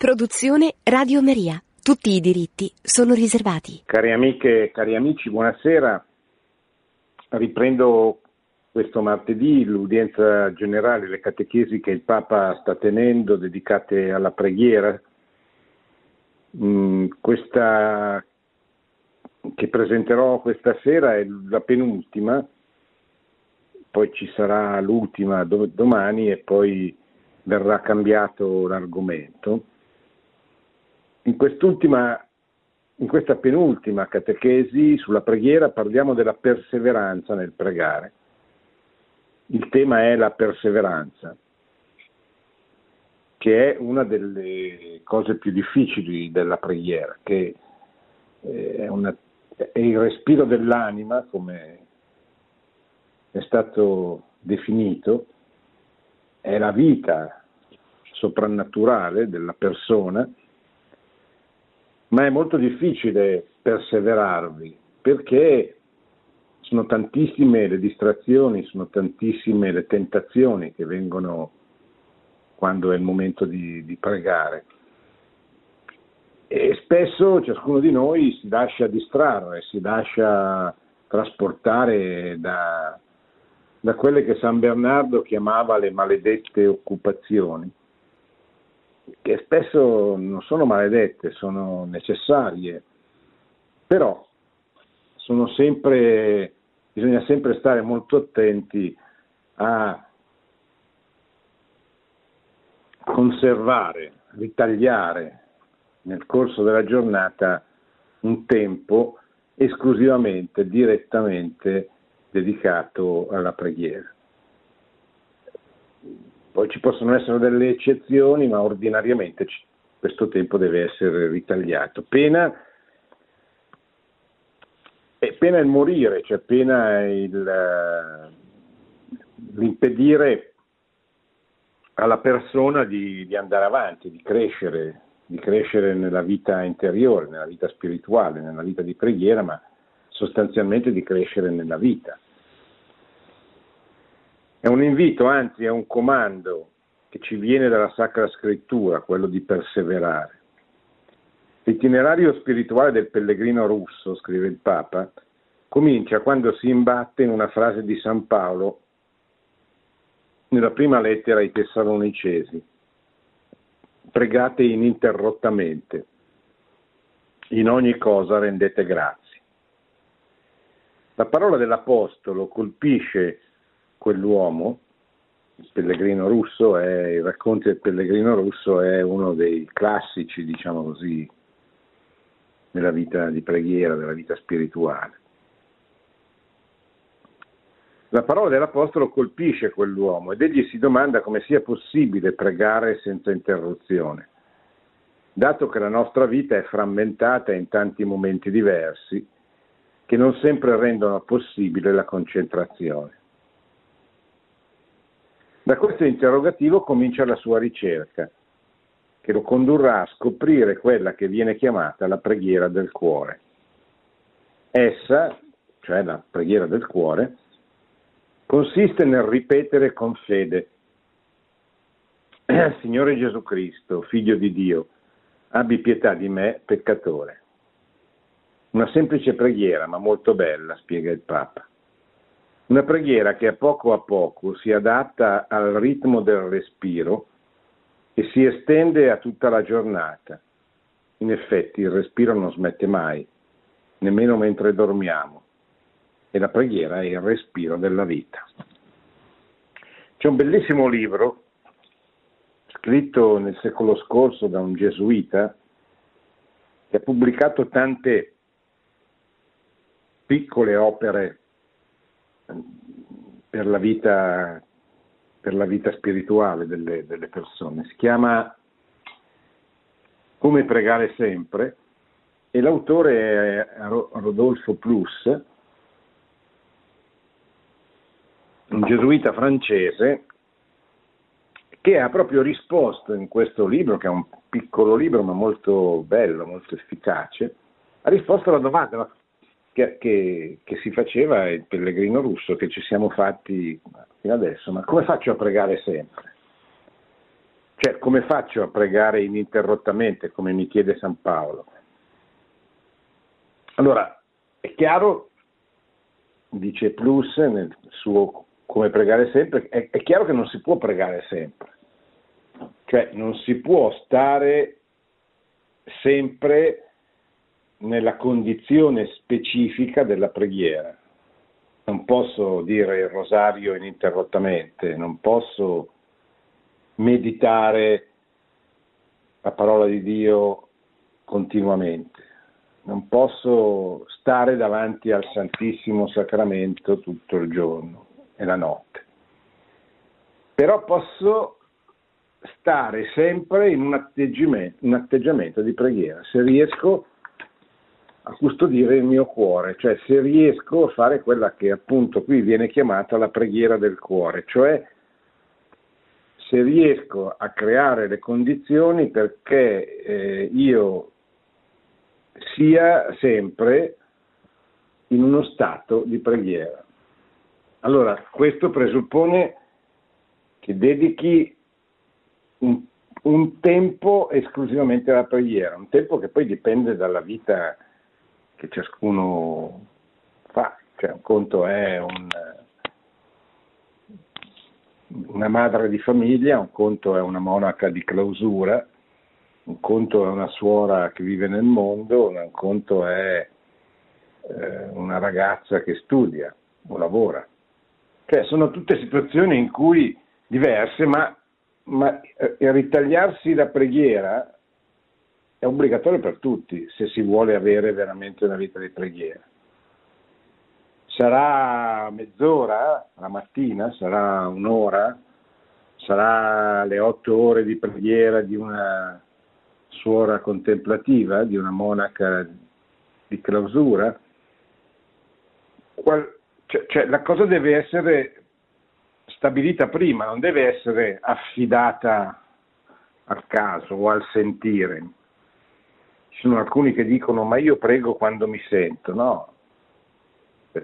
Produzione Radio Maria. Tutti i diritti sono riservati. Cari amiche e cari amici, buonasera. Riprendo questo martedì l'udienza generale, le catechesi che il Papa sta tenendo dedicate alla preghiera. Questa che presenterò questa sera è la penultima, poi ci sarà l'ultima domani e poi verrà cambiato l'argomento. In questa penultima catechesi sulla preghiera parliamo della perseveranza nel pregare. Il tema è la perseveranza, che è una delle cose più difficili della preghiera, che è il respiro dell'anima, come è stato definito, è la vita soprannaturale della persona, ma è molto difficile perseverarvi, perché sono tantissime le distrazioni, sono tantissime le tentazioni che vengono quando è il momento di pregare. E spesso ciascuno di noi si lascia distrarre, si lascia trasportare da quelle che San Bernardo chiamava le maledette occupazioni, che spesso non sono maledette, sono necessarie, però bisogna sempre stare molto attenti a conservare, ritagliare nel corso della giornata un tempo esclusivamente, direttamente dedicato alla preghiera. Poi ci possono essere delle eccezioni, ma ordinariamente questo tempo deve essere ritagliato. Pena il morire, cioè pena l'impedire alla persona di andare avanti, di crescere nella vita interiore, nella vita spirituale, nella vita di preghiera, ma sostanzialmente di crescere nella vita. È un invito, anzi è un comando che ci viene dalla Sacra Scrittura, quello di perseverare. L'itinerario spirituale del pellegrino russo, scrive il Papa, comincia quando si imbatte in una frase di San Paolo nella prima lettera ai Tessalonicesi: pregate ininterrottamente, in ogni cosa rendete grazie. La parola dell'Apostolo colpisce quell'uomo. Il pellegrino russo, i racconti del pellegrino russo è uno dei classici, diciamo così, della vita di preghiera, della vita spirituale. La parola dell'Apostolo colpisce quell'uomo ed egli si domanda come sia possibile pregare senza interruzione, dato che la nostra vita è frammentata in tanti momenti diversi che non sempre rendono possibile la concentrazione. Da questo interrogativo comincia la sua ricerca, che lo condurrà a scoprire quella che viene chiamata la preghiera del cuore. Essa, cioè la preghiera del cuore, consiste nel ripetere con fede: Signore Gesù Cristo, Figlio di Dio, abbi pietà di me, peccatore. Una semplice preghiera, ma molto bella, spiega il Papa. Una preghiera che a poco si adatta al ritmo del respiro e si estende a tutta la giornata. In effetti il respiro non smette mai, nemmeno mentre dormiamo, e la preghiera è il respiro della vita. C'è un bellissimo libro, scritto nel secolo scorso da un gesuita, che ha pubblicato tante piccole opere per la vita spirituale delle persone. Si chiama Come pregare sempre e l'autore è Rodolfo Plus, un gesuita francese, che ha proprio risposto in questo libro, che è un piccolo libro ma molto bello, molto efficace, ha risposto alla domanda che si faceva il pellegrino russo, che ci siamo fatti fino adesso: ma come faccio a pregare sempre? Cioè, come faccio a pregare ininterrottamente, come mi chiede San Paolo? Allora, è chiaro, dice Plus nel suo Come pregare sempre, è chiaro che non si può pregare sempre. Cioè, non si può stare sempre nella condizione specifica della preghiera. Non posso dire il rosario ininterrottamente, non posso meditare la parola di Dio continuamente, non posso stare davanti al Santissimo Sacramento tutto il giorno e la notte, però posso stare sempre in un atteggiamento di preghiera, se riesco a custodire il mio cuore, cioè se riesco a fare quella che appunto qui viene chiamata la preghiera del cuore, cioè se riesco a creare le condizioni perché io sia sempre in uno stato di preghiera. Allora, questo presuppone che dedichi un tempo esclusivamente alla preghiera, un tempo che poi dipende dalla vita che ciascuno fa. Cioè, un conto è una madre di famiglia, un conto è una monaca di clausura, un conto è una suora che vive nel mondo, un conto è una ragazza che studia o lavora. Cioè, sono tutte situazioni in cui diverse, ma ritagliarsi la preghiera è obbligatorio per tutti, se si vuole avere veramente una vita di preghiera. Sarà mezz'ora la mattina, sarà un'ora, sarà le 8 ore di preghiera di una suora contemplativa, di una monaca di clausura. Cioè, la cosa deve essere stabilita prima, non deve essere affidata al caso o al sentire. Ci sono alcuni che dicono: ma io prego quando mi sento. No,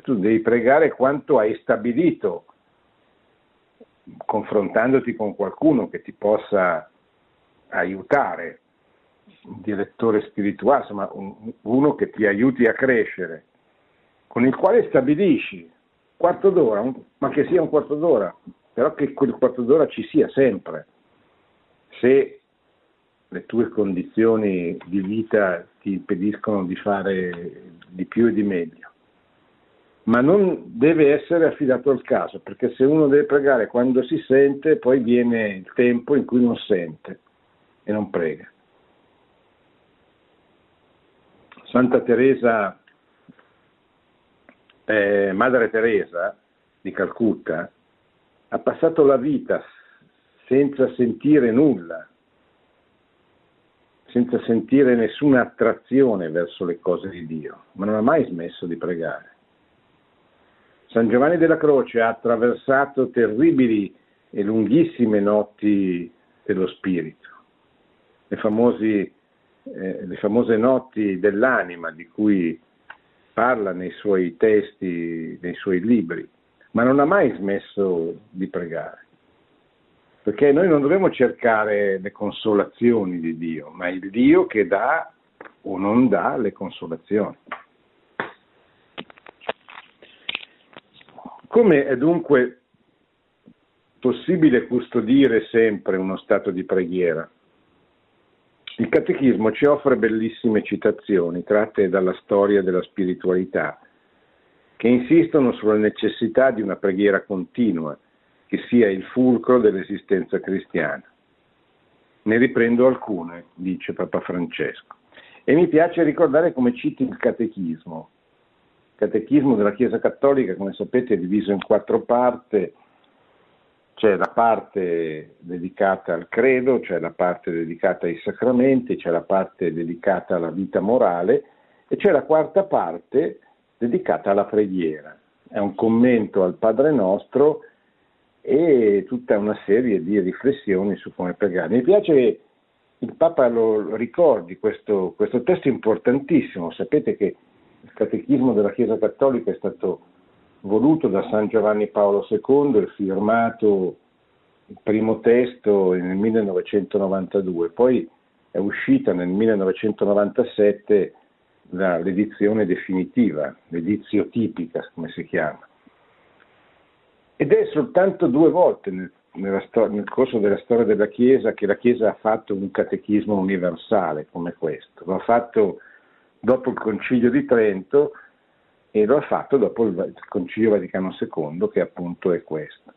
tu devi pregare quanto hai stabilito, confrontandoti con qualcuno che ti possa aiutare, un direttore spirituale, insomma uno che ti aiuti a crescere, con il quale stabilisci quarto d'ora, ma che sia un quarto d'ora, però che quel quarto d'ora ci sia sempre, se le tue condizioni di vita ti impediscono di fare di più e di meglio. Ma non deve essere affidato al caso, perché se uno deve pregare quando si sente, poi viene il tempo in cui non sente e non prega. Santa Teresa, Madre Teresa di Calcutta, ha passato la vita senza sentire nulla, senza sentire nessuna attrazione verso le cose di Dio, ma non ha mai smesso di pregare. San Giovanni della Croce ha attraversato terribili e lunghissime notti dello spirito, le famose notti dell'anima di cui parla nei suoi testi, nei suoi libri, ma non ha mai smesso di pregare, perché noi non dobbiamo cercare le consolazioni di Dio, ma il Dio che dà o non dà le consolazioni. Come è dunque possibile custodire sempre uno stato di preghiera? Il Catechismo ci offre bellissime citazioni tratte dalla storia della spiritualità, che insistono sulla necessità di una preghiera continua, che sia il fulcro dell'esistenza cristiana. Ne riprendo alcune, dice Papa Francesco. E mi piace ricordare come citi il Catechismo. Il Catechismo della Chiesa Cattolica, come sapete, è diviso in 4 parti. C'è la parte dedicata al credo, c'è la parte dedicata ai sacramenti, c'è la parte dedicata alla vita morale e c'è la quarta parte dedicata alla preghiera. È un commento al Padre Nostro e tutta una serie di riflessioni su come pregare. Mi piace che il Papa lo ricordi, questo testo importantissimo. Sapete che il Catechismo della Chiesa Cattolica è stato voluto da San Giovanni Paolo II e firmato il primo testo nel 1992, poi è uscita nel 1997 l'edizione definitiva, l'edizio tipica come si chiama, ed è soltanto due volte nel corso della storia della Chiesa che la Chiesa ha fatto un catechismo universale come questo. L'ha fatto dopo il Concilio di Trento e lo ha fatto dopo il Concilio Vaticano II, che appunto è questo.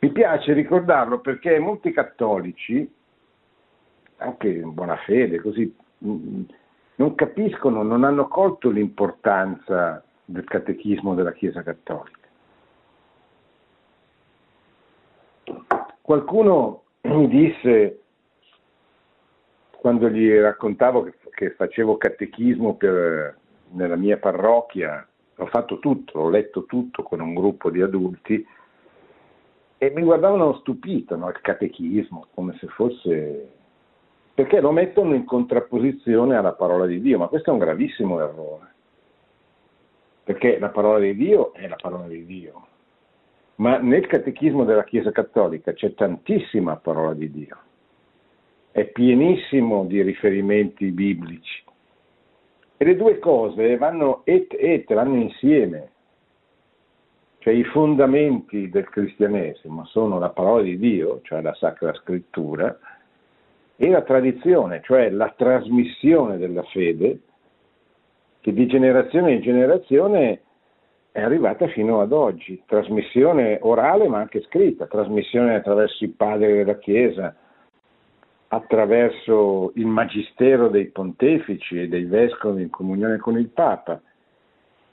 Mi piace ricordarlo perché molti cattolici, anche in buona fede, così, non capiscono, non hanno colto l'importanza del catechismo della Chiesa Cattolica. Qualcuno mi disse, quando gli raccontavo che facevo catechismo nella mia parrocchia, ho fatto tutto, ho letto tutto con un gruppo di adulti, e mi guardavano stupito, no? Il catechismo, come se fosse... perché lo mettono in contrapposizione alla parola di Dio, ma questo è un gravissimo errore, perché la parola di Dio è la parola di Dio, ma nel catechismo della Chiesa Cattolica c'è tantissima parola di Dio, è pienissimo di riferimenti biblici, e le due cose vanno insieme, cioè i fondamenti del cristianesimo sono la parola di Dio, cioè la Sacra Scrittura, e la tradizione, cioè la trasmissione della fede, che di generazione in generazione è arrivata fino ad oggi, trasmissione orale ma anche scritta, trasmissione attraverso i padri della Chiesa, attraverso il magistero dei pontefici e dei vescovi in comunione con il Papa,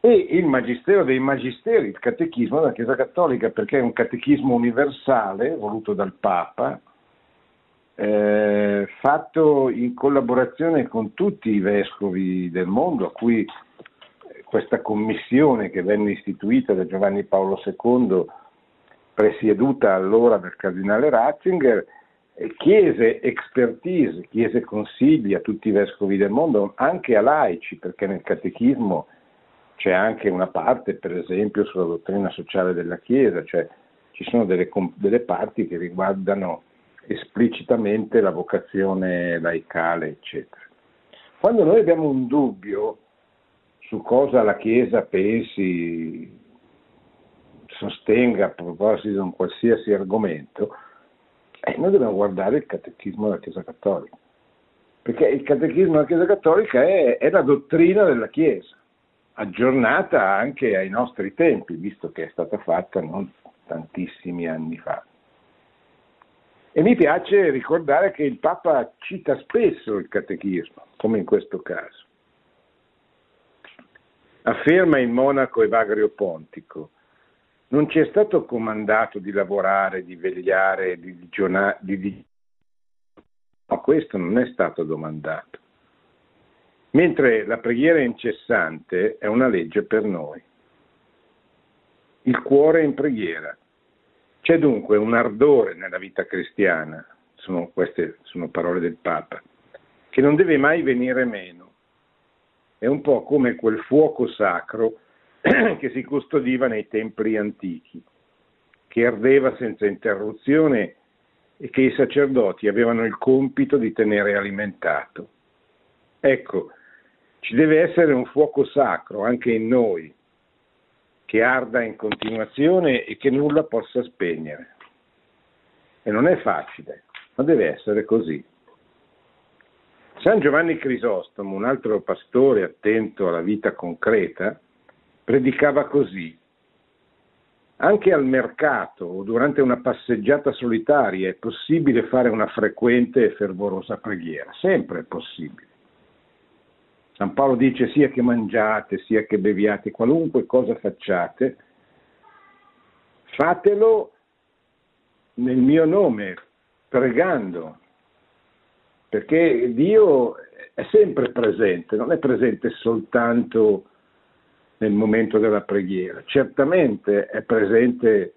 e il magistero dei magisteri, il catechismo della Chiesa Cattolica, perché è un catechismo universale voluto dal Papa, fatto in collaborazione con tutti i vescovi del mondo, a cui questa commissione che venne istituita da Giovanni Paolo II, presieduta allora dal Cardinale Ratzinger, chiese expertise, chiese consigli a tutti i vescovi del mondo, anche a laici, perché nel catechismo c'è anche una parte, per esempio, sulla dottrina sociale della Chiesa, cioè ci sono delle parti che riguardano esplicitamente la vocazione laicale, eccetera. Quando noi abbiamo un dubbio su cosa la Chiesa pensi, sostenga a proposito di un qualsiasi argomento, noi dobbiamo guardare il catechismo della Chiesa Cattolica, perché il catechismo della Chiesa Cattolica è la dottrina della Chiesa, aggiornata anche ai nostri tempi, visto che è stata fatta non tantissimi anni fa. E mi piace ricordare che il Papa cita spesso il catechismo, come in questo caso. Afferma il monaco Evagrio Pontico: non ci è stato comandato di lavorare, di vegliare, di digiunare, ma questo non è stato domandato. Mentre la preghiera incessante è una legge per noi. Il cuore in preghiera. C'è dunque un ardore nella vita cristiana, queste sono parole del Papa, che non deve mai venire meno. È un po' come quel fuoco sacro che si custodiva nei templi antichi, che ardeva senza interruzione e che i sacerdoti avevano il compito di tenere alimentato. Ecco, ci deve essere un fuoco sacro anche in noi, che arda in continuazione e che nulla possa spegnere. E non è facile, ma deve essere così. San Giovanni Crisostomo, un altro pastore attento alla vita concreta, predicava così: anche al mercato o durante una passeggiata solitaria è possibile fare una frequente e fervorosa preghiera, sempre è possibile. San Paolo dice: sia che mangiate, sia che beviate, qualunque cosa facciate, fatelo nel mio nome, pregando, perché Dio è sempre presente, non è presente soltanto nel momento della preghiera, certamente è presente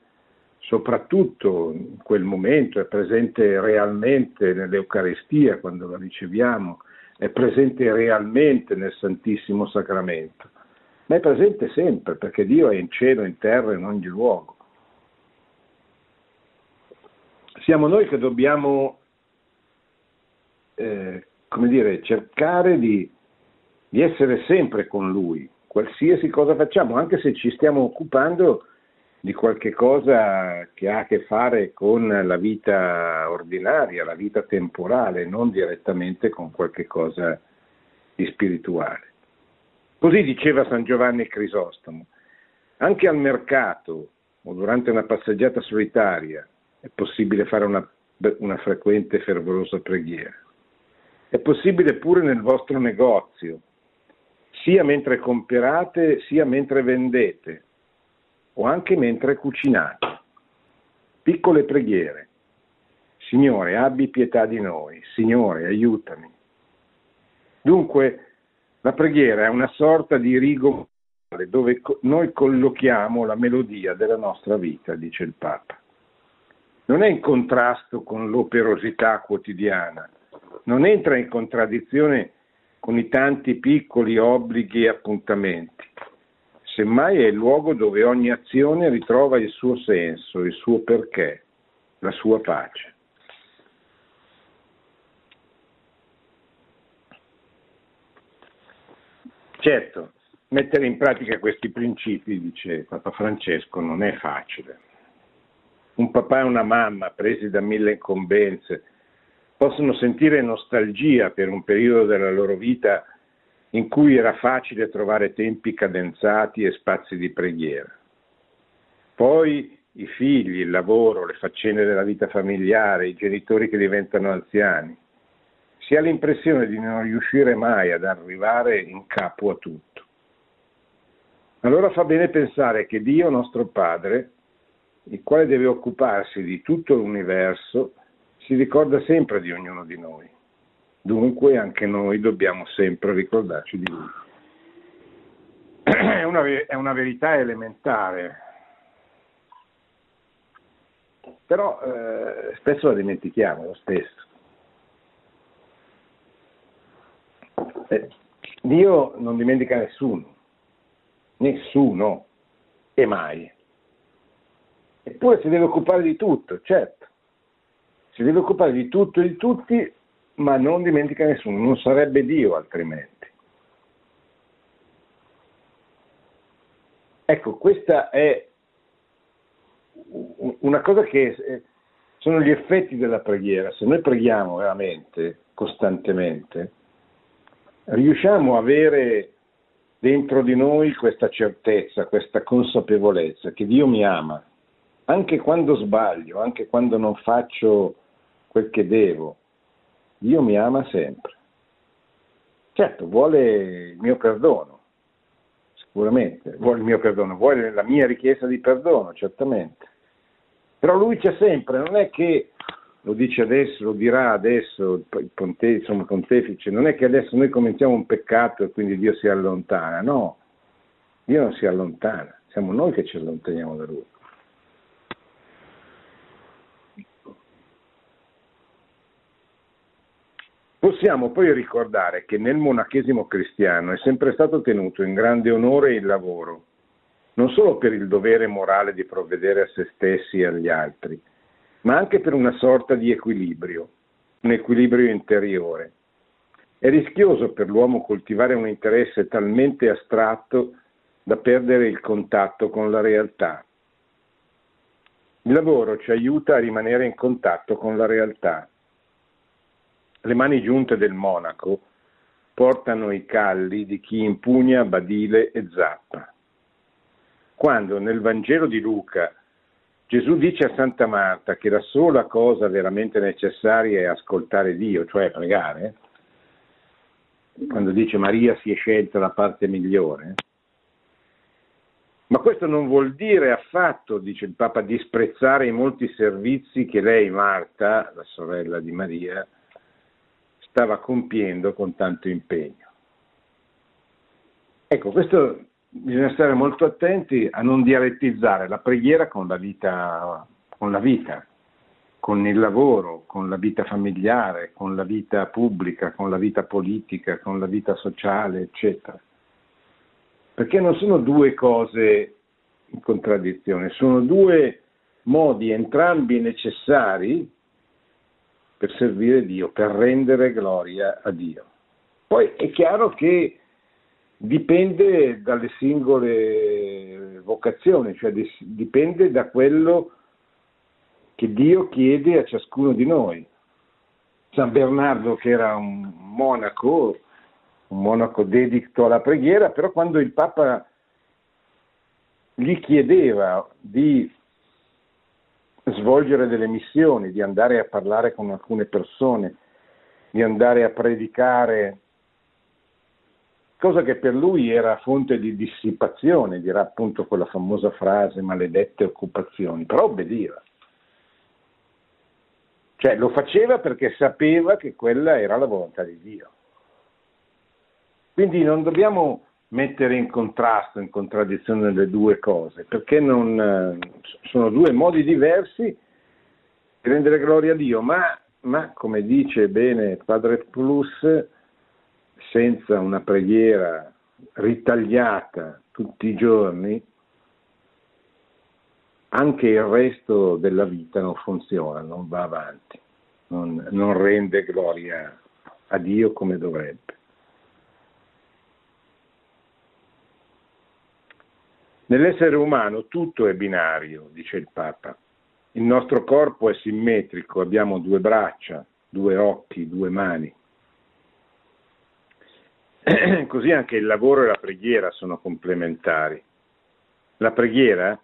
soprattutto in quel momento, è presente realmente nell'Eucaristia quando la riceviamo, è presente realmente nel Santissimo Sacramento, ma è presente sempre, perché Dio è in cielo, in terra, in ogni luogo. siamo noi che dobbiamo, cercare di essere sempre con Lui, qualsiasi cosa facciamo, anche se ci stiamo occupando di qualche cosa che ha a che fare con la vita ordinaria, la vita temporale, non direttamente con qualche cosa di spirituale. Così diceva San Giovanni Crisostomo: anche al mercato o durante una passeggiata solitaria è possibile fare una frequente e fervorosa preghiera. È possibile pure nel vostro negozio, sia mentre comperate, sia mentre vendete, o anche mentre cucinate. Piccole preghiere. Signore, abbi pietà di noi. Signore, aiutami. Dunque, la preghiera è una sorta di rigo dove noi collochiamo la melodia della nostra vita, dice il Papa. Non è in contrasto con l'operosità quotidiana, non entra in contraddizione con i tanti piccoli obblighi e appuntamenti. Semmai è il luogo dove ogni azione ritrova il suo senso, il suo perché, la sua pace. Certo, mettere in pratica questi principi, dice Papa Francesco, non è facile. Un papà e una mamma, presi da mille incombenze, possono sentire nostalgia per un periodo della loro vita in cui era facile trovare tempi cadenzati e spazi di preghiera. Poi i figli, il lavoro, le faccende della vita familiare, i genitori che diventano anziani. Si ha l'impressione di non riuscire mai ad arrivare in capo a tutto. Allora fa bene pensare che Dio, nostro Padre, il quale deve occuparsi di tutto l'universo, si ricorda sempre di ognuno di noi. Dunque anche noi dobbiamo sempre ricordarci di Lui. È una verità elementare, però spesso la dimentichiamo lo stesso. Dio non dimentica nessuno e mai. Eppure si deve occupare di tutto, certo. Si deve occupare di tutto e di tutti, ma non dimentica nessuno, non sarebbe Dio altrimenti. Ecco, questa è una cosa che sono gli effetti della preghiera. Se noi preghiamo veramente, costantemente, riusciamo a avere dentro di noi questa certezza, questa consapevolezza che Dio mi ama, anche quando sbaglio, anche quando non faccio quel che devo. Dio mi ama sempre. Certo, vuole il mio perdono, sicuramente, vuole il mio perdono, vuole la mia richiesta di perdono, certamente. Però Lui c'è sempre, non è che lo dice adesso, lo dirà adesso il Pontefice, non è che adesso noi commettiamo un peccato e quindi Dio si allontana, no, Dio non si allontana, siamo noi che ci allontaniamo da Lui. Possiamo poi ricordare che nel monachesimo cristiano è sempre stato tenuto in grande onore il lavoro, non solo per il dovere morale di provvedere a se stessi e agli altri, ma anche per una sorta di equilibrio, un equilibrio interiore. È rischioso per l'uomo coltivare un interesse talmente astratto da perdere il contatto con la realtà. Il lavoro ci aiuta a rimanere in contatto con la realtà. Le mani giunte del monaco portano i calli di chi impugna badile e zappa. Quando nel Vangelo di Luca Gesù dice a Santa Marta che la sola cosa veramente necessaria è ascoltare Dio, cioè pregare, quando dice Maria si è scelta la parte migliore, ma questo non vuol dire affatto, dice il Papa, disprezzare i molti servizi che lei, Marta, la sorella di Maria, stava compiendo con tanto impegno. Ecco, questo bisogna stare molto attenti a non dialettizzare la preghiera con la vita, con il lavoro, con la vita familiare, con la vita pubblica, con la vita politica, con la vita sociale, eccetera. Perché non sono due cose in contraddizione, sono due modi entrambi necessari per servire Dio, per rendere gloria a Dio. Poi è chiaro che dipende dalle singole vocazioni, cioè dipende da quello che Dio chiede a ciascuno di noi. San Bernardo, che era un monaco dedito alla preghiera, però quando il Papa gli chiedeva di svolgere delle missioni, di andare a parlare con alcune persone, di andare a predicare, cosa che per lui era fonte di dissipazione, dirà appunto quella famosa frase, maledette occupazioni, però obbediva. Cioè lo faceva perché sapeva che quella era la volontà di Dio. Quindi non dobbiamo mettere in contrasto, in contraddizione le due cose, perché sono due modi diversi di rendere gloria a Dio, ma come dice bene Padre Plus, senza una preghiera ritagliata tutti i giorni, anche il resto della vita non funziona, non va avanti, non rende gloria a Dio come dovrebbe. Nell'essere umano tutto è binario, dice il Papa. Il nostro corpo è simmetrico, abbiamo due braccia, due occhi, due mani. Così anche il lavoro e la preghiera sono complementari. La preghiera,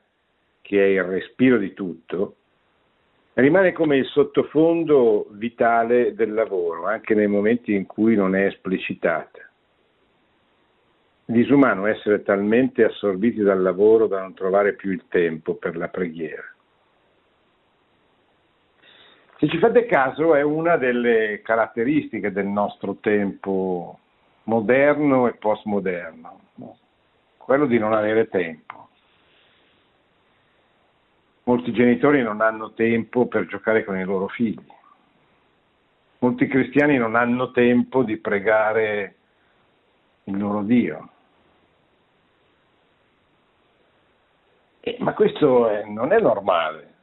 che è il respiro di tutto, rimane come il sottofondo vitale del lavoro, anche nei momenti in cui non è esplicitata. Disumano essere talmente assorbiti dal lavoro da non trovare più il tempo per la preghiera. Se ci fate caso, è una delle caratteristiche del nostro tempo moderno e postmoderno, quello di non avere tempo. Molti genitori non hanno tempo per giocare con i loro figli, molti cristiani non hanno tempo di pregare il loro Dio. Ma questo non è normale,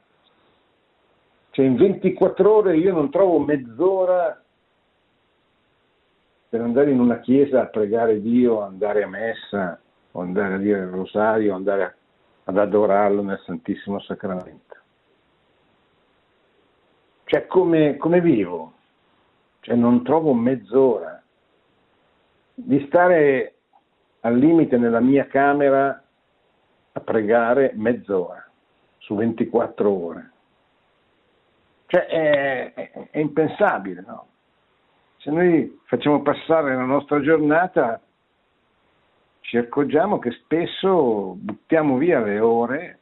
cioè in 24 ore io non trovo mezz'ora per andare in una chiesa a pregare Dio, andare a messa, o andare a dire il rosario, o andare ad adorarlo nel Santissimo Sacramento. Cioè come vivo? Cioè non trovo mezz'ora di stare al limite nella mia camera a pregare mezz'ora su 24 ore. Cioè è impensabile, no? Se noi facciamo passare la nostra giornata, ci accorgiamo che spesso buttiamo via le ore,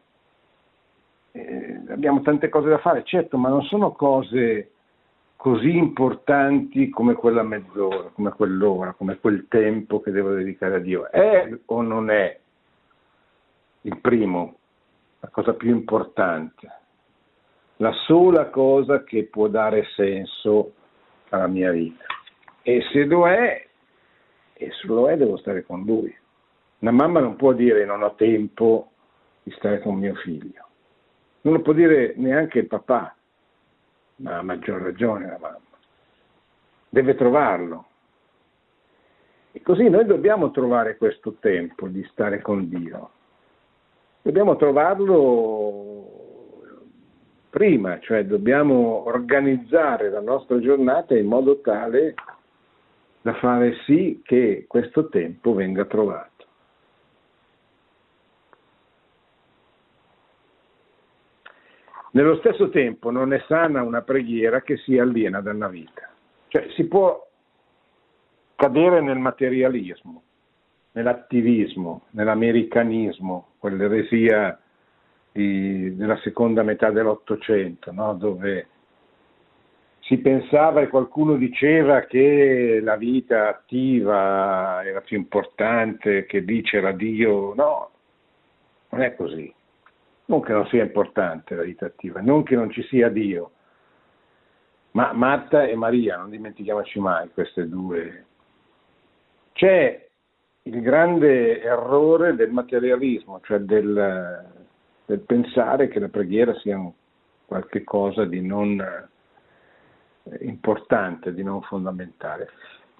abbiamo tante cose da fare, certo, ma non sono cose così importanti come quella mezz'ora, come quell'ora, come quel tempo che devo dedicare a Dio. È o non è il primo, la cosa più importante, la sola cosa che può dare senso alla mia vita? E se lo è, devo stare con lui. Una mamma non può dire non ho tempo di stare con mio figlio, non lo può dire neanche il papà, ma a maggior ragione la mamma deve trovarlo. E così noi dobbiamo trovare questo tempo di stare con Dio, dobbiamo trovarlo prima, cioè dobbiamo organizzare la nostra giornata in modo tale da fare sì che questo tempo venga trovato. Nello stesso tempo non è sana una preghiera che si aliena dalla vita, cioè si può cadere nel materialismo, nell'attivismo, nell'americanismo, quell'eresia della seconda metà dell'Ottocento, no? Dove si pensava e qualcuno diceva che la vita attiva era più importante, che lì c'era Dio. No, non è così. Non che non sia importante la vita attiva, non che non ci sia Dio, ma Marta e Maria, non dimentichiamoci mai queste due. C'è il grande errore del materialismo, cioè del del pensare che la preghiera sia qualche cosa di non importante, di non fondamentale.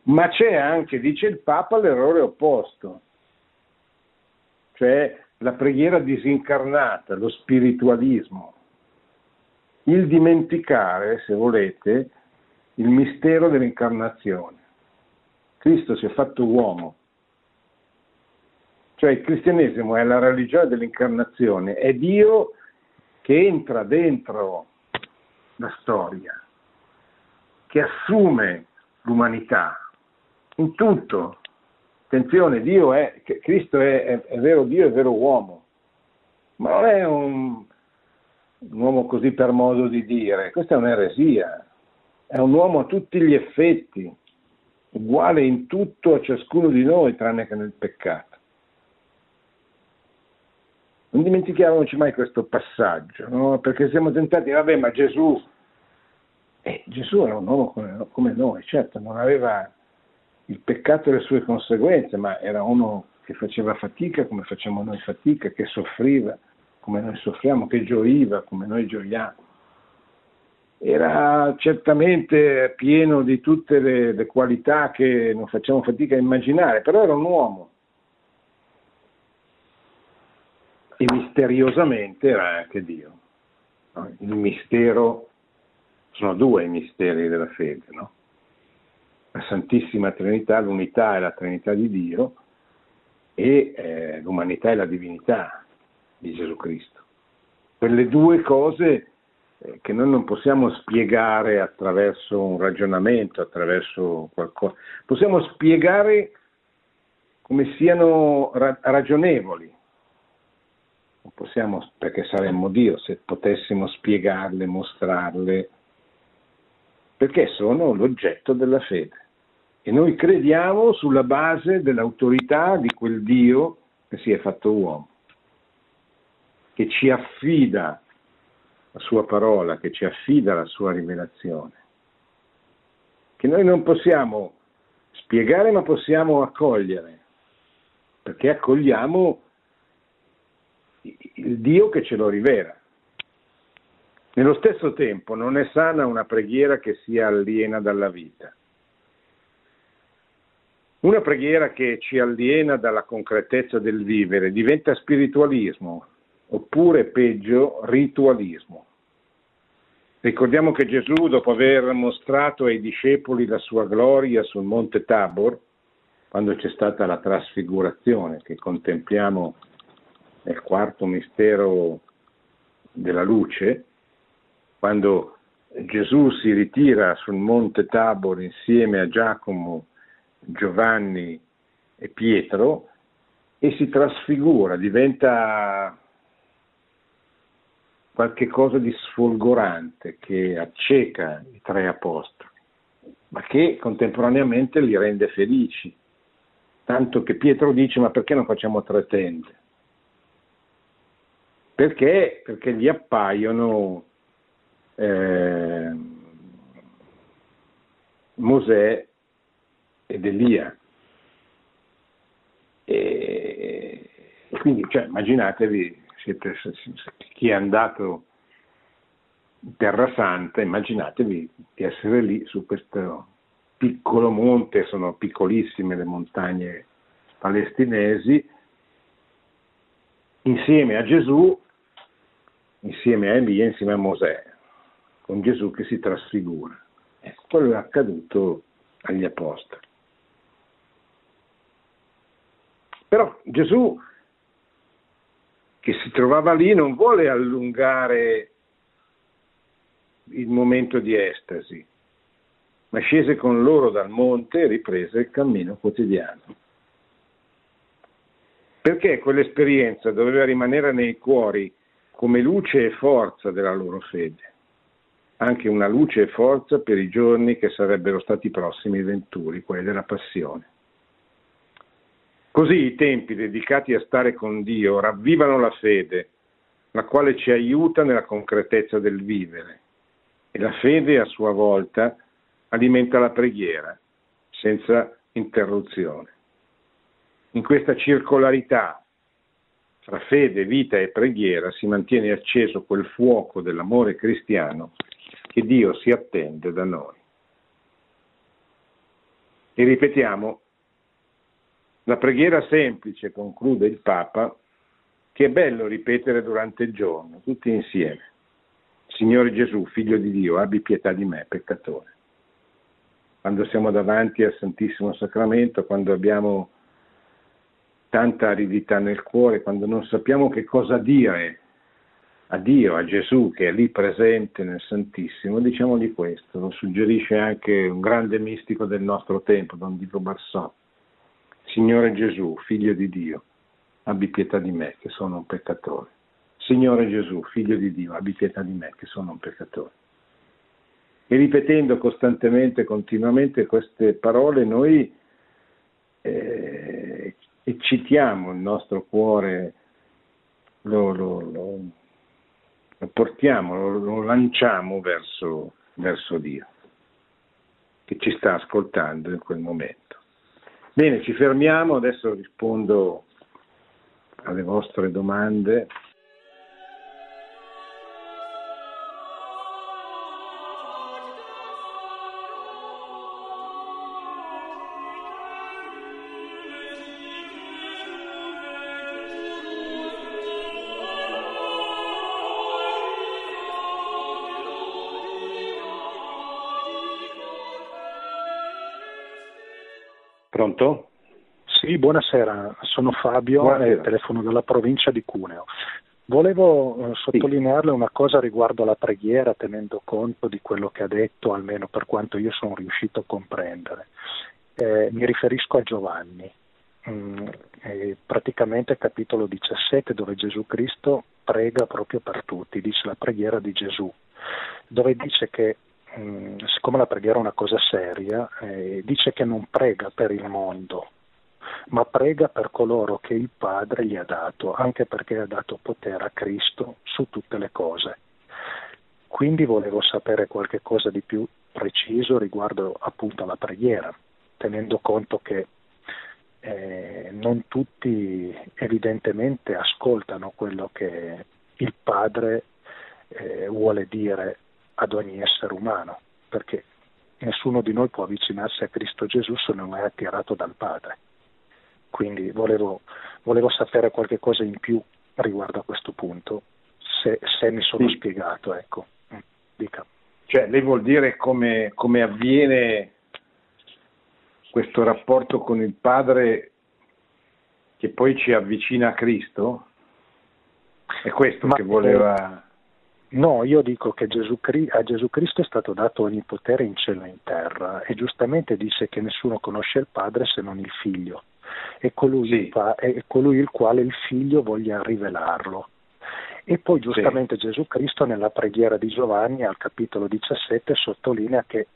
Ma c'è anche, dice il Papa, l'errore opposto, cioè la preghiera disincarnata, lo spiritualismo, il dimenticare, se volete, il mistero dell'incarnazione. Cristo si è fatto uomo, cioè il cristianesimo è la religione dell'incarnazione, è Dio che entra dentro la storia, che assume l'umanità in tutto. Attenzione, Cristo è vero Dio, è vero uomo, ma non è un uomo così per modo di dire, questa è un'eresia, è un uomo a tutti gli effetti, uguale in tutto a ciascuno di noi, tranne che nel peccato. Non dimentichiamoci mai questo passaggio, no? Perché siamo tentati, vabbè, ma Gesù era un uomo come noi, certo, non aveva il peccato e le sue conseguenze, ma era uno che faceva fatica come facciamo noi fatica, che soffriva come noi soffriamo, che gioiva come noi gioiamo. Era certamente pieno di tutte le qualità che non facciamo fatica a immaginare, però era un uomo. E misteriosamente era anche Dio. Il mistero, sono due i misteri della fede, no? La Santissima Trinità, l'unità e la Trinità di Dio, e l'umanità e la divinità di Gesù Cristo. Quelle due cose che noi non possiamo spiegare attraverso un ragionamento, attraverso qualcosa, possiamo spiegare come siano ragionevoli, non possiamo, perché saremmo Dio se potessimo spiegarle, mostrarle, perché sono l'oggetto della fede e noi crediamo sulla base dell'autorità di quel Dio che si è fatto uomo, che ci affida la sua parola, che ci affida la sua rivelazione, che noi non possiamo spiegare ma possiamo accogliere, perché accogliamo il Dio che ce lo rivela. Nello stesso tempo non è sana una preghiera che sia aliena dalla vita, una preghiera che ci aliena dalla concretezza del vivere, diventa spiritualismo, oppure peggio ritualismo. Ricordiamo che Gesù, dopo aver mostrato ai discepoli la sua gloria sul Monte Tabor, quando c'è stata la trasfigurazione che contempliamo nel quarto mistero della luce, quando Gesù si ritira sul Monte Tabor insieme a Giacomo, Giovanni e Pietro e si trasfigura, diventa qualche cosa di sfolgorante che acceca i tre apostoli, ma che contemporaneamente li rende felici, tanto che Pietro dice: ma perché non facciamo tre tende? Perché gli appaiono Mosè ed Elia, e quindi, cioè, immaginatevi, chi è andato in Terra Santa, immaginatevi di essere lì su questo piccolo monte, sono piccolissime le montagne palestinesi, insieme a Gesù, insieme a Elia, insieme a Mosè, con Gesù che si trasfigura. Ecco, quello è accaduto agli apostoli. Però Gesù, che si trovava lì, non vuole allungare il momento di estasi, ma scese con loro dal monte e riprese il cammino quotidiano. Perché quell'esperienza doveva rimanere nei cuori come luce e forza della loro fede, anche una luce e forza per i giorni che sarebbero stati prossimi venturi, quelli della Passione. Così i tempi dedicati a stare con Dio ravvivano la fede, la quale ci aiuta nella concretezza del vivere, e la fede a sua volta alimenta la preghiera senza interruzione. In questa circolarità Fra fede, vita e preghiera si mantiene acceso quel fuoco dell'amore cristiano che Dio si attende da noi. E ripetiamo, la preghiera semplice, conclude il Papa, che è bello ripetere durante il giorno, tutti insieme. Signore Gesù, Figlio di Dio, abbi pietà di me, peccatore. Quando siamo davanti al Santissimo Sacramento, quando abbiamo tanta aridità nel cuore, quando non sappiamo che cosa dire a Dio, a Gesù che è lì presente nel Santissimo, diciamogli questo, lo suggerisce anche un grande mistico del nostro tempo, Don Divo Barsotti. Signore Gesù, Figlio di Dio, abbi pietà di me che sono un peccatore. Signore Gesù, Figlio di Dio, abbi pietà di me che sono un peccatore. E ripetendo costantemente, continuamente queste parole, noi eccitiamo il nostro cuore, lo portiamo, lo lanciamo verso Dio, che ci sta ascoltando in quel momento. Bene, ci fermiamo, adesso rispondo alle vostre domande. Pronto? Sì, buonasera, sono Fabio, buonasera. Telefono dalla provincia di Cuneo. Volevo sottolinearle una cosa riguardo alla preghiera, tenendo conto di quello che ha detto, almeno per quanto io sono riuscito a comprendere. Mi riferisco a Giovanni, praticamente capitolo 17, dove Gesù Cristo prega proprio per tutti, dice la preghiera di Gesù, dove dice che siccome la preghiera è una cosa seria, dice che non prega per il mondo, ma prega per coloro che il Padre gli ha dato, anche perché ha dato potere a Cristo su tutte le cose. Quindi volevo sapere qualche cosa di più preciso riguardo appunto alla preghiera, tenendo conto che non tutti evidentemente ascoltano quello che il Padre vuole dire ad ogni essere umano, perché nessuno di noi può avvicinarsi a Cristo Gesù se non è attirato dal Padre. Quindi volevo sapere qualche cosa in più riguardo a questo punto, se mi sono spiegato, ecco. Dica. Cioè, lei vuol dire come avviene questo rapporto con il Padre che poi ci avvicina a Cristo? È questo che voleva... No, io dico che a Gesù Cristo è stato dato ogni potere in cielo e in terra, e giustamente dice che nessuno conosce il Padre se non il Figlio, e colui il quale il Figlio voglia rivelarlo. E poi giustamente Gesù Cristo nella preghiera di Giovanni al capitolo 17 sottolinea che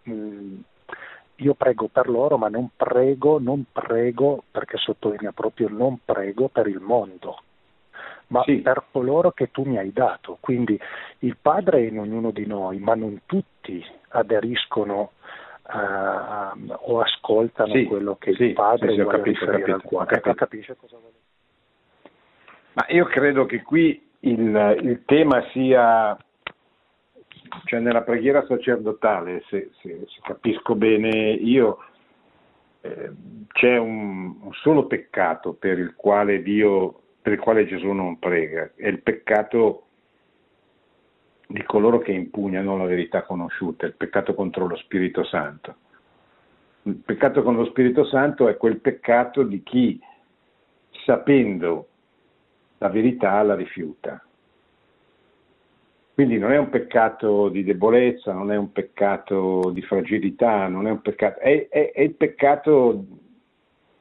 io prego per loro, ma non prego, perché sottolinea proprio non prego per il mondo, ma per coloro che tu mi hai dato. Quindi il Padre è in ognuno di noi, ma non tutti aderiscono o ascoltano quello che il Padre vuole riferire al cuore. Capisce cosa vuole dire? Ma io credo che qui il tema sia, cioè nella preghiera sacerdotale, se capisco bene io, c'è un solo peccato per il quale Gesù non prega, è il peccato di coloro che impugnano la verità conosciuta, il peccato contro lo Spirito Santo. Il peccato contro lo Spirito Santo è quel peccato di chi, sapendo la verità, la rifiuta. Quindi non è un peccato di debolezza, non è un peccato di fragilità, non è un peccato, è il peccato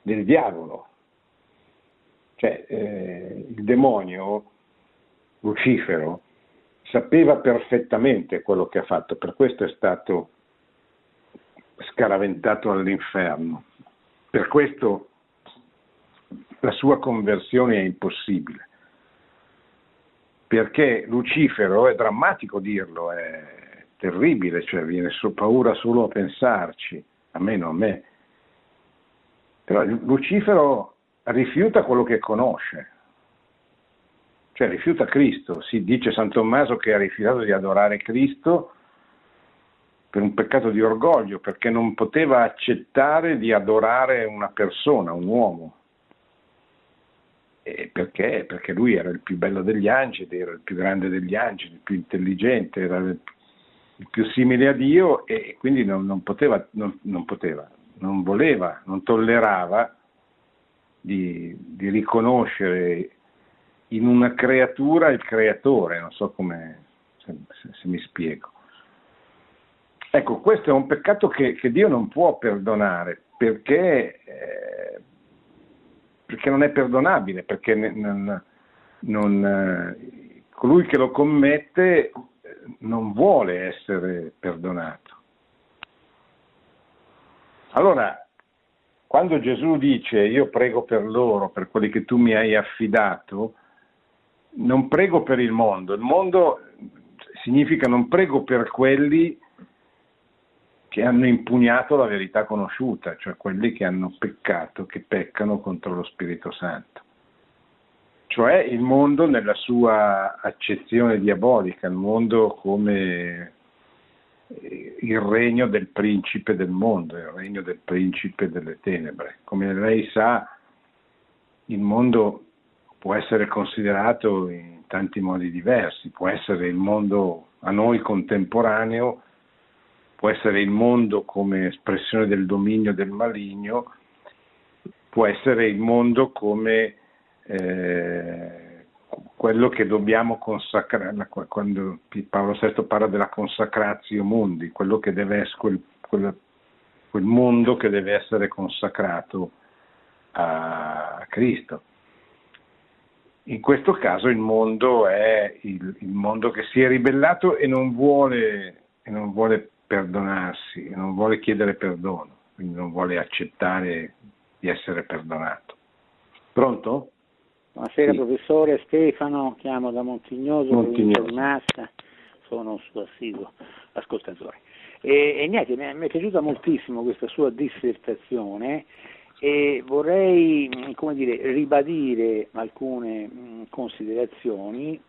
del diavolo. Cioè, il demonio, Lucifero, sapeva perfettamente quello che ha fatto, per questo è stato scaraventato all'inferno, per questo la sua conversione è impossibile, perché Lucifero, è drammatico dirlo, è terribile, cioè viene paura solo a pensarci, almeno a me, però Lucifero rifiuta quello che conosce, cioè rifiuta Cristo. Si dice San Tommaso che ha rifiutato di adorare Cristo per un peccato di orgoglio, perché non poteva accettare di adorare una persona, un uomo. E perché? Perché lui era il più bello degli angeli, era il più grande degli angeli, il più intelligente, era il più simile a Dio, e quindi non voleva, non tollerava di riconoscere in una creatura il creatore, non so come, se mi spiego. Ecco, questo è un peccato che Dio non può perdonare, perché non è perdonabile, perché colui che lo commette non vuole essere perdonato. Allora, quando Gesù dice io prego per loro, per quelli che tu mi hai affidato, non prego per il mondo. Il mondo significa non prego per quelli che hanno impugnato la verità conosciuta, cioè quelli che hanno peccato, che peccano contro lo Spirito Santo. Cioè il mondo nella sua accezione diabolica, il mondo come il regno del principe del mondo, il regno del principe delle tenebre. Come lei sa, il mondo può essere considerato in tanti modi diversi, può essere il mondo a noi contemporaneo, può essere il mondo come espressione del dominio del maligno, può essere il mondo come quello che dobbiamo consacrare, quando Paolo VI parla della Consacratio Mundi, quel mondo che deve essere consacrato a Cristo. In questo caso il mondo è il mondo che si è ribellato e non vuole perdonarsi, non vuole chiedere perdono, quindi non vuole accettare di essere perdonato. Pronto? Buonasera, sì. Professore, Stefano, chiamo da Montignoso. Massa, sono un suo assiduo ascoltatore. E niente, mi è piaciuta moltissimo questa sua dissertazione e vorrei, ribadire alcune considerazioni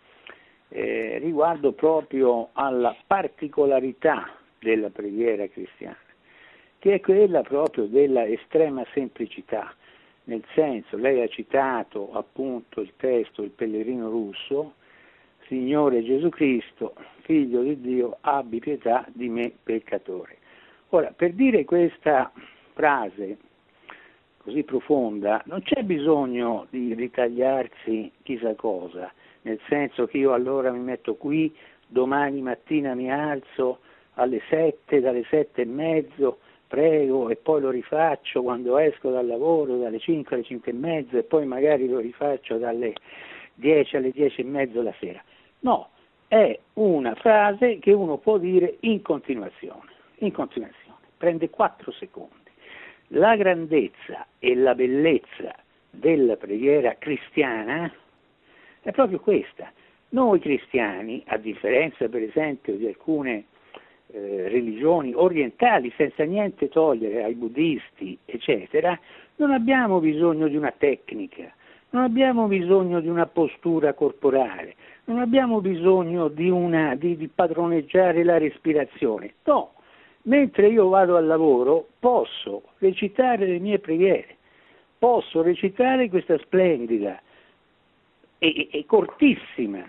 riguardo proprio alla particolarità della preghiera cristiana, che è quella proprio della estrema semplicità. Nel senso, lei ha citato appunto il testo del Pellegrino russo: Signore Gesù Cristo, Figlio di Dio, abbi pietà di me peccatore. Ora, per dire questa frase così profonda non c'è bisogno di ritagliarsi chissà cosa, nel senso che io allora mi metto qui, domani mattina mi alzo alle 7, dalle 7:30, prego, e poi lo rifaccio quando esco dal lavoro dalle 5 alle 5:30 e poi magari lo rifaccio dalle 10 alle 10:30 la sera. No, è una frase che uno può dire in continuazione, prende 4 secondi. La grandezza e la bellezza della preghiera cristiana è proprio questa. Noi cristiani, a differenza per esempio di alcune religioni orientali, senza niente togliere ai buddisti eccetera, non abbiamo bisogno di una tecnica, non abbiamo bisogno di una postura corporale, non abbiamo bisogno di padroneggiare la respirazione. No, mentre io vado al lavoro posso recitare le mie preghiere, posso recitare questa splendida e cortissima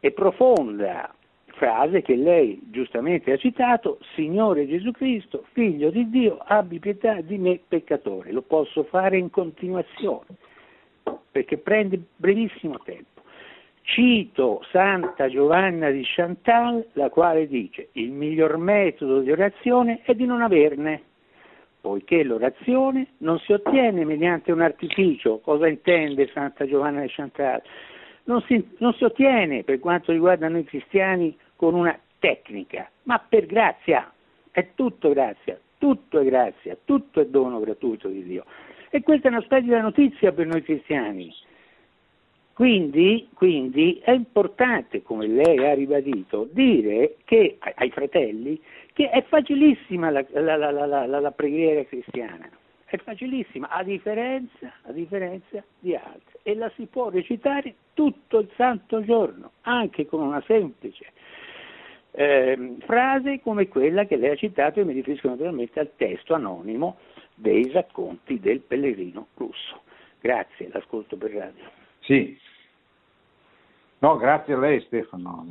e profonda frase che lei giustamente ha citato: Signore Gesù Cristo, Figlio di Dio, abbi pietà di me peccatore. Lo posso fare in continuazione perché prende brevissimo tempo. Cito Santa Giovanna di Chantal, la quale dice: il miglior metodo di orazione è di non averne, poiché l'orazione non si ottiene mediante un artificio. Cosa intende Santa Giovanna di Chantal? Non si ottiene, per quanto riguarda noi cristiani, con una tecnica, ma per grazia. È tutto grazia, tutto è grazia, tutto è dono gratuito di Dio. E questa è una splendida notizia per noi cristiani. Quindi è importante, come lei ha ribadito, dire che ai fratelli che è facilissima la preghiera cristiana. È facilissima, a differenza di altre, e la si può recitare tutto il santo giorno, anche con una semplice frase come quella che lei ha citato, e mi riferisco naturalmente al testo anonimo dei racconti del Pellegrino russo. Grazie, l'ascolto per radio. Sì, no, grazie a lei Stefano,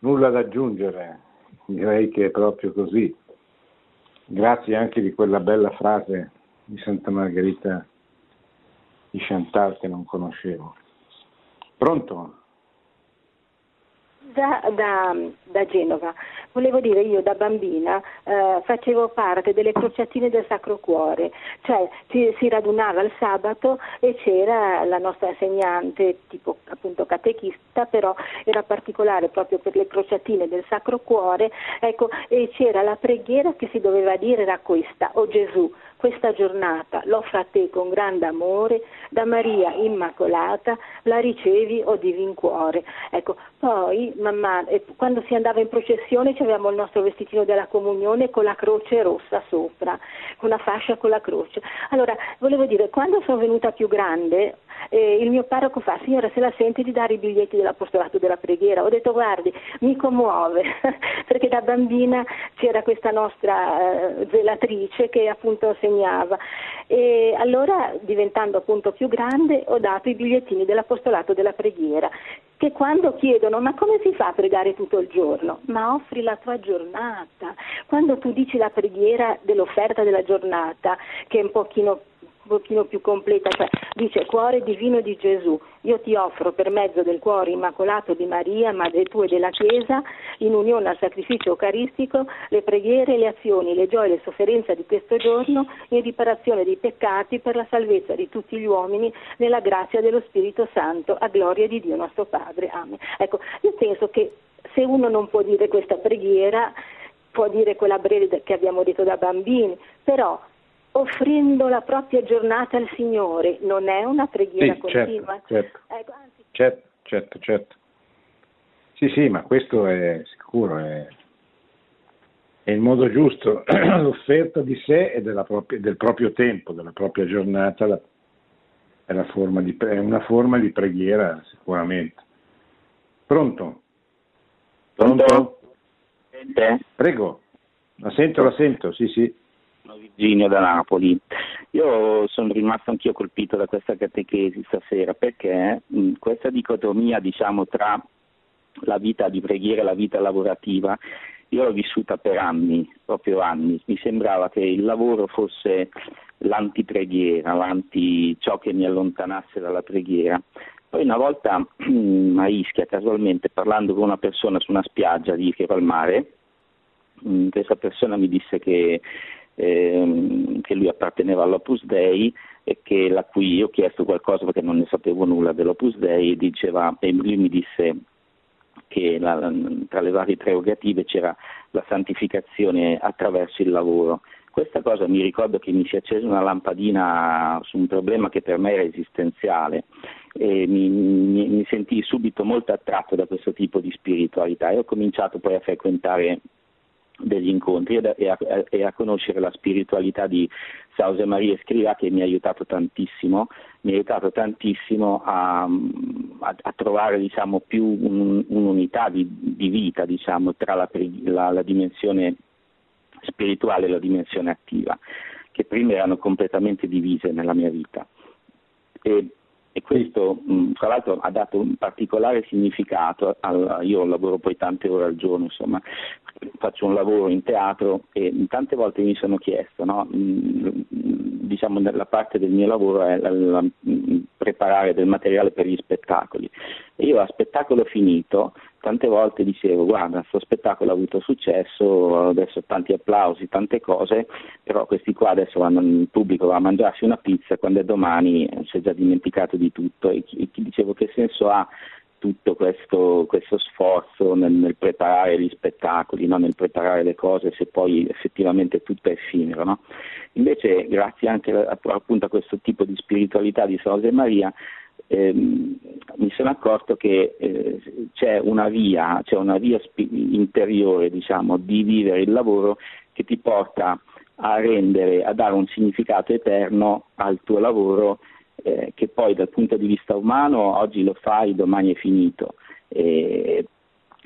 nulla da aggiungere, direi che è proprio così. Grazie anche di quella bella frase di Santa Margherita di Chantal che non conoscevo. Pronto? Da Genova. Volevo dire, io da bambina facevo parte delle Crociatine del Sacro Cuore, cioè si radunava il sabato e c'era la nostra insegnante, tipo appunto catechista, però era particolare proprio per le Crociatine del Sacro Cuore, ecco, e c'era la preghiera che si doveva dire, era questa: o Gesù, questa giornata l'offro a te con grande amore, da Maria Immacolata la ricevi, o Divin Cuore. Ecco, poi man mano, quando si andava in processione, avevamo il nostro vestitino della comunione con la croce rossa sopra, con la fascia con la croce. Allora, volevo dire, quando sono venuta più grande, il mio parroco fa: signora, se la senti di dare i biglietti dell'apostolato della preghiera? Ho detto: guardi, mi commuove, perché da bambina c'era questa nostra zelatrice che appunto e allora, diventando appunto più grande, ho dato i bigliettini dell'apostolato della preghiera, che quando chiedono: ma come si fa a pregare tutto il giorno? Ma offri la tua giornata. Quando tu dici la preghiera dell'offerta della giornata, che è un pochino più completa, cioè dice: cuore divino di Gesù, io ti offro per mezzo del cuore immacolato di Maria, madre tua e della Chiesa, in unione al sacrificio eucaristico, le preghiere, le azioni, le gioie e le sofferenze di questo giorno, in riparazione dei peccati, per la salvezza di tutti gli uomini, nella grazia dello Spirito Santo, a gloria di Dio nostro Padre. Amen. Ecco, io penso che se uno non può dire questa preghiera, può dire quella breve che abbiamo detto da bambini, però offrendo la propria giornata al Signore, non è una preghiera continua. Certo, ecco, anzi... certo. Sì, ma questo è sicuro, è il modo giusto, l'offerta di sé e del proprio tempo, della propria giornata, è una forma di preghiera sicuramente. Pronto? Pronto? Prego, la sento, sì. Virginio da Napoli. Io sono rimasto anch'io colpito da questa catechesi stasera, perché questa dicotomia, diciamo, tra la vita di preghiera e la vita lavorativa, io l'ho vissuta per anni, mi sembrava che il lavoro fosse l'antipreghiera, ciò che mi allontanasse dalla preghiera. Poi una volta a Ischia, casualmente, parlando con una persona su una spiaggia di Ischia al mare, questa persona mi disse che lui apparteneva all'Opus Dei, e che da cui io ho chiesto qualcosa perché non ne sapevo nulla dell'Opus Dei, e lui mi disse che tra le varie prerogative c'era la santificazione attraverso il lavoro. Questa cosa mi ricordo che mi si è accesa una lampadina su un problema che per me era esistenziale, e mi sentii subito molto attratto da questo tipo di spiritualità, e ho cominciato poi a frequentare degli incontri e a conoscere la spiritualità di San Josemaría Escrivá, che mi ha aiutato tantissimo a trovare, diciamo, più un'unità di vita, diciamo, tra la dimensione spirituale e la dimensione attiva, che prima erano completamente divise nella mia vita. E questo, tra l'altro, ha dato un particolare significato. Io lavoro poi tante ore al giorno, insomma, faccio un lavoro in teatro, e tante volte mi sono chiesto, no? Diciamo, la parte del mio lavoro è preparare del materiale per gli spettacoli. E io a spettacolo finito tante volte dicevo: guarda, questo spettacolo ha avuto successo, adesso tanti applausi, tante cose, però questi qua adesso vanno, il pubblico va a mangiarsi una pizza, quando è domani si è già dimenticato di tutto. E dicevo: che senso ha tutto questo sforzo nel preparare gli spettacoli, no? Nel preparare le cose, se poi effettivamente tutto è effimero, no? Invece, grazie anche appunto a questo tipo di spiritualità di San Josemaría, mi sono accorto che c'è una via interiore, diciamo, di vivere il lavoro, che ti porta a dare un significato eterno al tuo lavoro, che poi dal punto di vista umano oggi lo fai, domani è finito,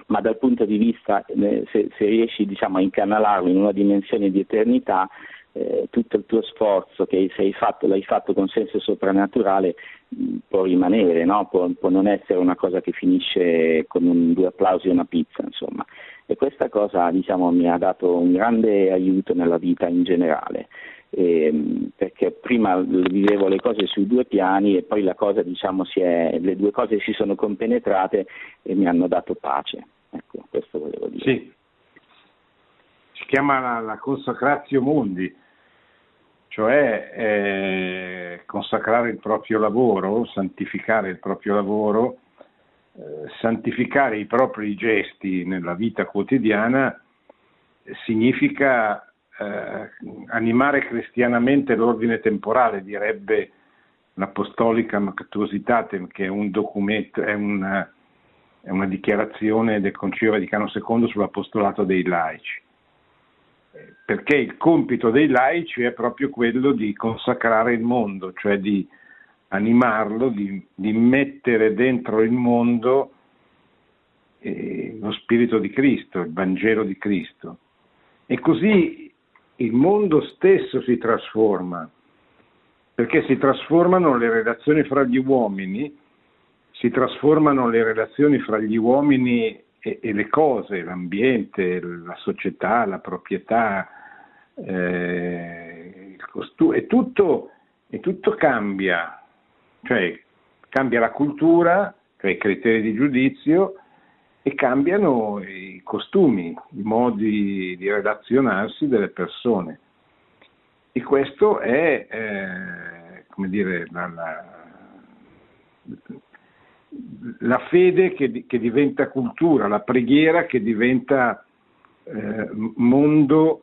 ma dal punto di vista, se riesci a incanalarlo in una dimensione di eternità, tutto il tuo sforzo che l'hai fatto con senso soprannaturale può rimanere, no? Può non essere una cosa che finisce con due applausi e una pizza, insomma. E questa cosa mi ha dato un grande aiuto nella vita in generale, perché prima vivevo le cose sui due piani e poi la cosa, le due cose si sono compenetrate e mi hanno dato pace. Ecco, questo volevo dire. Sì. Si chiama la Consacratio Mundi, cioè consacrare il proprio lavoro, santificare il proprio lavoro, santificare i propri gesti nella vita quotidiana significa animare cristianamente l'ordine temporale, direbbe l'Apostolica Mactuositatem, che è un documento, è una dichiarazione del Concilio Vaticano II sull'apostolato dei laici, perché il compito dei laici è proprio quello di consacrare il mondo, cioè di animarlo, di mettere dentro il mondo lo spirito di Cristo, il Vangelo di Cristo. E così il mondo stesso si trasforma, perché si trasformano le relazioni fra gli uomini, si trasformano le relazioni fra gli uomini e le cose, l'ambiente, la società, la proprietà, il costume, e tutto cambia, cioè cambia la cultura, cioè i criteri di giudizio, e cambiano i costumi, i modi di relazionarsi delle persone. E questo è, la fede che diventa cultura, la preghiera che diventa mondo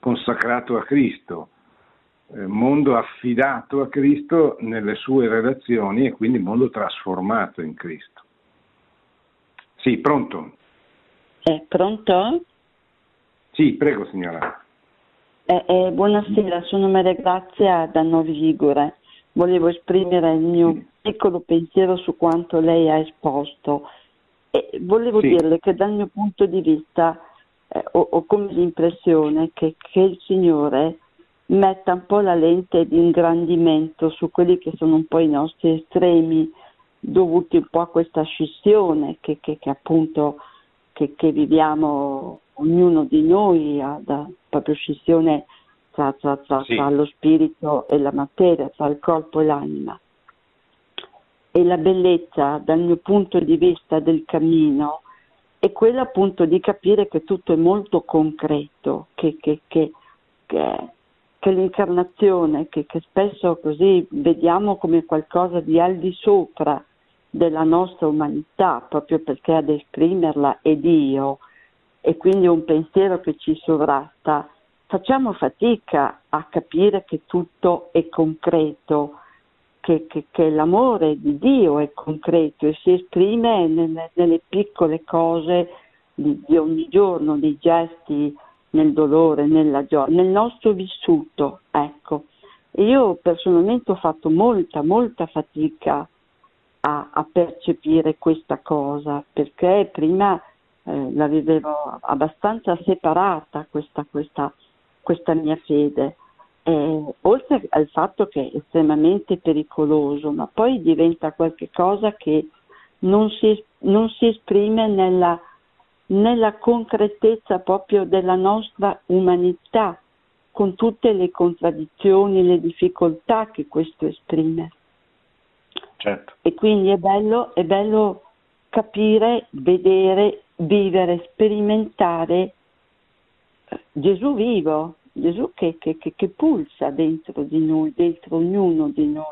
consacrato a Cristo, mondo affidato a Cristo nelle sue relazioni e quindi mondo trasformato in Cristo. Sì, pronto? Pronto? Sì, prego signora. Buonasera, sono Maria Grazia da Novi Ligure. Volevo esprimere il mio piccolo pensiero su quanto lei ha esposto e volevo dirle che dal mio punto di vista ho come l'impressione che il Signore metta un po' la lente di ingrandimento su quelli che sono un po' i nostri estremi dovuti un po' a questa scissione che viviamo ognuno di noi, proprio scissione tra lo spirito e la materia, tra il corpo e l'anima. E la bellezza dal mio punto di vista del cammino è quella appunto di capire che tutto è molto concreto, che l'incarnazione, che spesso così vediamo come qualcosa di al di sopra della nostra umanità, proprio perché ad esprimerla è Dio, e quindi un pensiero che ci sovrasta, facciamo fatica a capire che tutto è concreto, che l'amore di Dio è concreto e si esprime nelle piccole cose di ogni giorno, nei gesti, nel dolore, nella gioia, nel nostro vissuto, ecco. Io personalmente ho fatto molta fatica a percepire questa cosa, perché prima la vivevo abbastanza separata questa mia fede, oltre al fatto che è estremamente pericoloso, ma poi diventa qualche cosa che non si esprime nella concretezza proprio della nostra umanità, con tutte le contraddizioni, le difficoltà che questo esprime. Certo. E quindi è bello capire, vedere, vivere, sperimentare Gesù vivo, Gesù che pulsa dentro di noi, dentro ognuno di noi,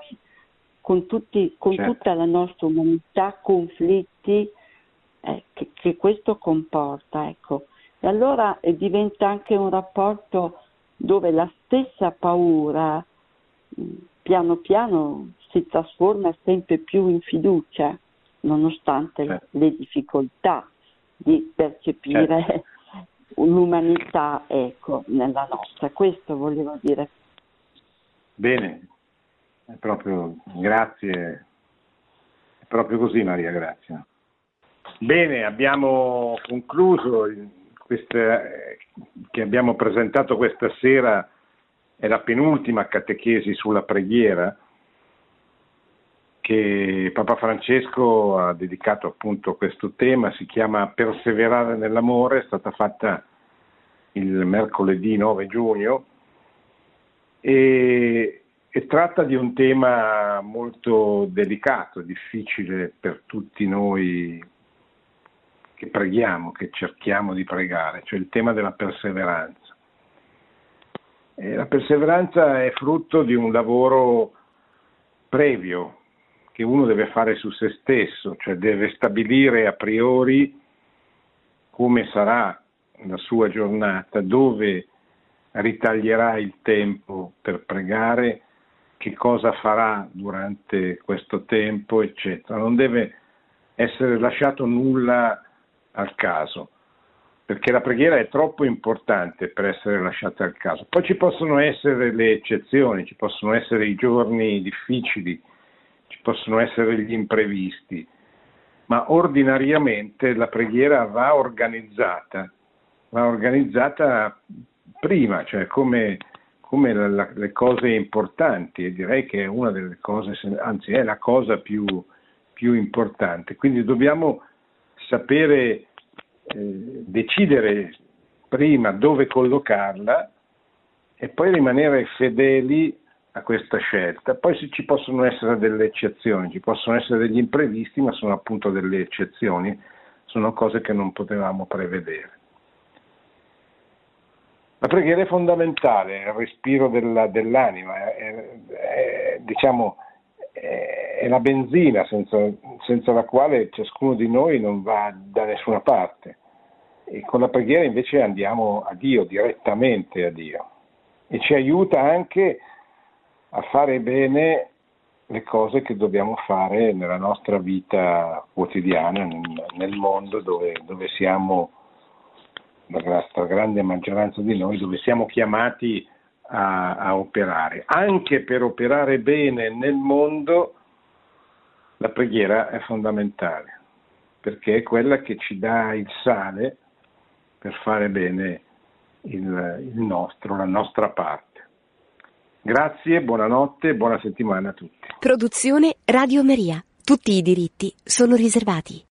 con tutta la nostra umanità, conflitti, che questo comporta, ecco. E allora diventa anche un rapporto dove la stessa paura piano piano si trasforma sempre più in fiducia, nonostante le difficoltà di percepire l'umanità, ecco, nella nostra. Questo volevo dire. Bene, È proprio, grazie, è proprio così, Maria, grazie. Bene, abbiamo concluso. Questa che abbiamo presentato questa sera è la penultima catechesi sulla preghiera che Papa Francesco ha dedicato appunto a questo tema. Si chiama Perseverare nell'amore, è stata fatta il mercoledì 9 giugno e tratta di un tema molto delicato, difficile per tutti noi che preghiamo, che cerchiamo di pregare, cioè il tema della perseveranza. E la perseveranza è frutto di un lavoro previo che uno deve fare su se stesso, cioè deve stabilire a priori come sarà la sua giornata, dove ritaglierà il tempo per pregare, che cosa farà durante questo tempo, eccetera. Non deve essere lasciato nulla al caso, perché la preghiera è troppo importante per essere lasciata al caso. Poi ci possono essere le eccezioni, ci possono essere i giorni difficili, ci possono essere gli imprevisti, ma ordinariamente la preghiera va organizzata prima, cioè come le cose importanti, e direi che è una delle cose, anzi è la cosa più importante. Quindi dobbiamo sapere decidere prima dove collocarla e poi rimanere fedeli a questa scelta. Poi ci possono essere delle eccezioni, ci possono essere degli imprevisti, ma sono appunto delle eccezioni, sono cose che non potevamo prevedere. La preghiera è fondamentale, è il respiro dell'anima, è la benzina senza la quale ciascuno di noi non va da nessuna parte, e con la preghiera invece andiamo a Dio, direttamente a Dio, e ci aiuta anche a fare bene le cose che dobbiamo fare nella nostra vita quotidiana, nel mondo dove siamo, la stragrande maggioranza di noi, dove siamo chiamati a operare. Anche per operare bene nel mondo la preghiera è fondamentale, perché è quella che ci dà il sale per fare bene la nostra parte. Grazie, buonanotte, buona settimana a tutti. Produzione Radio Maria. Tutti i diritti sono riservati.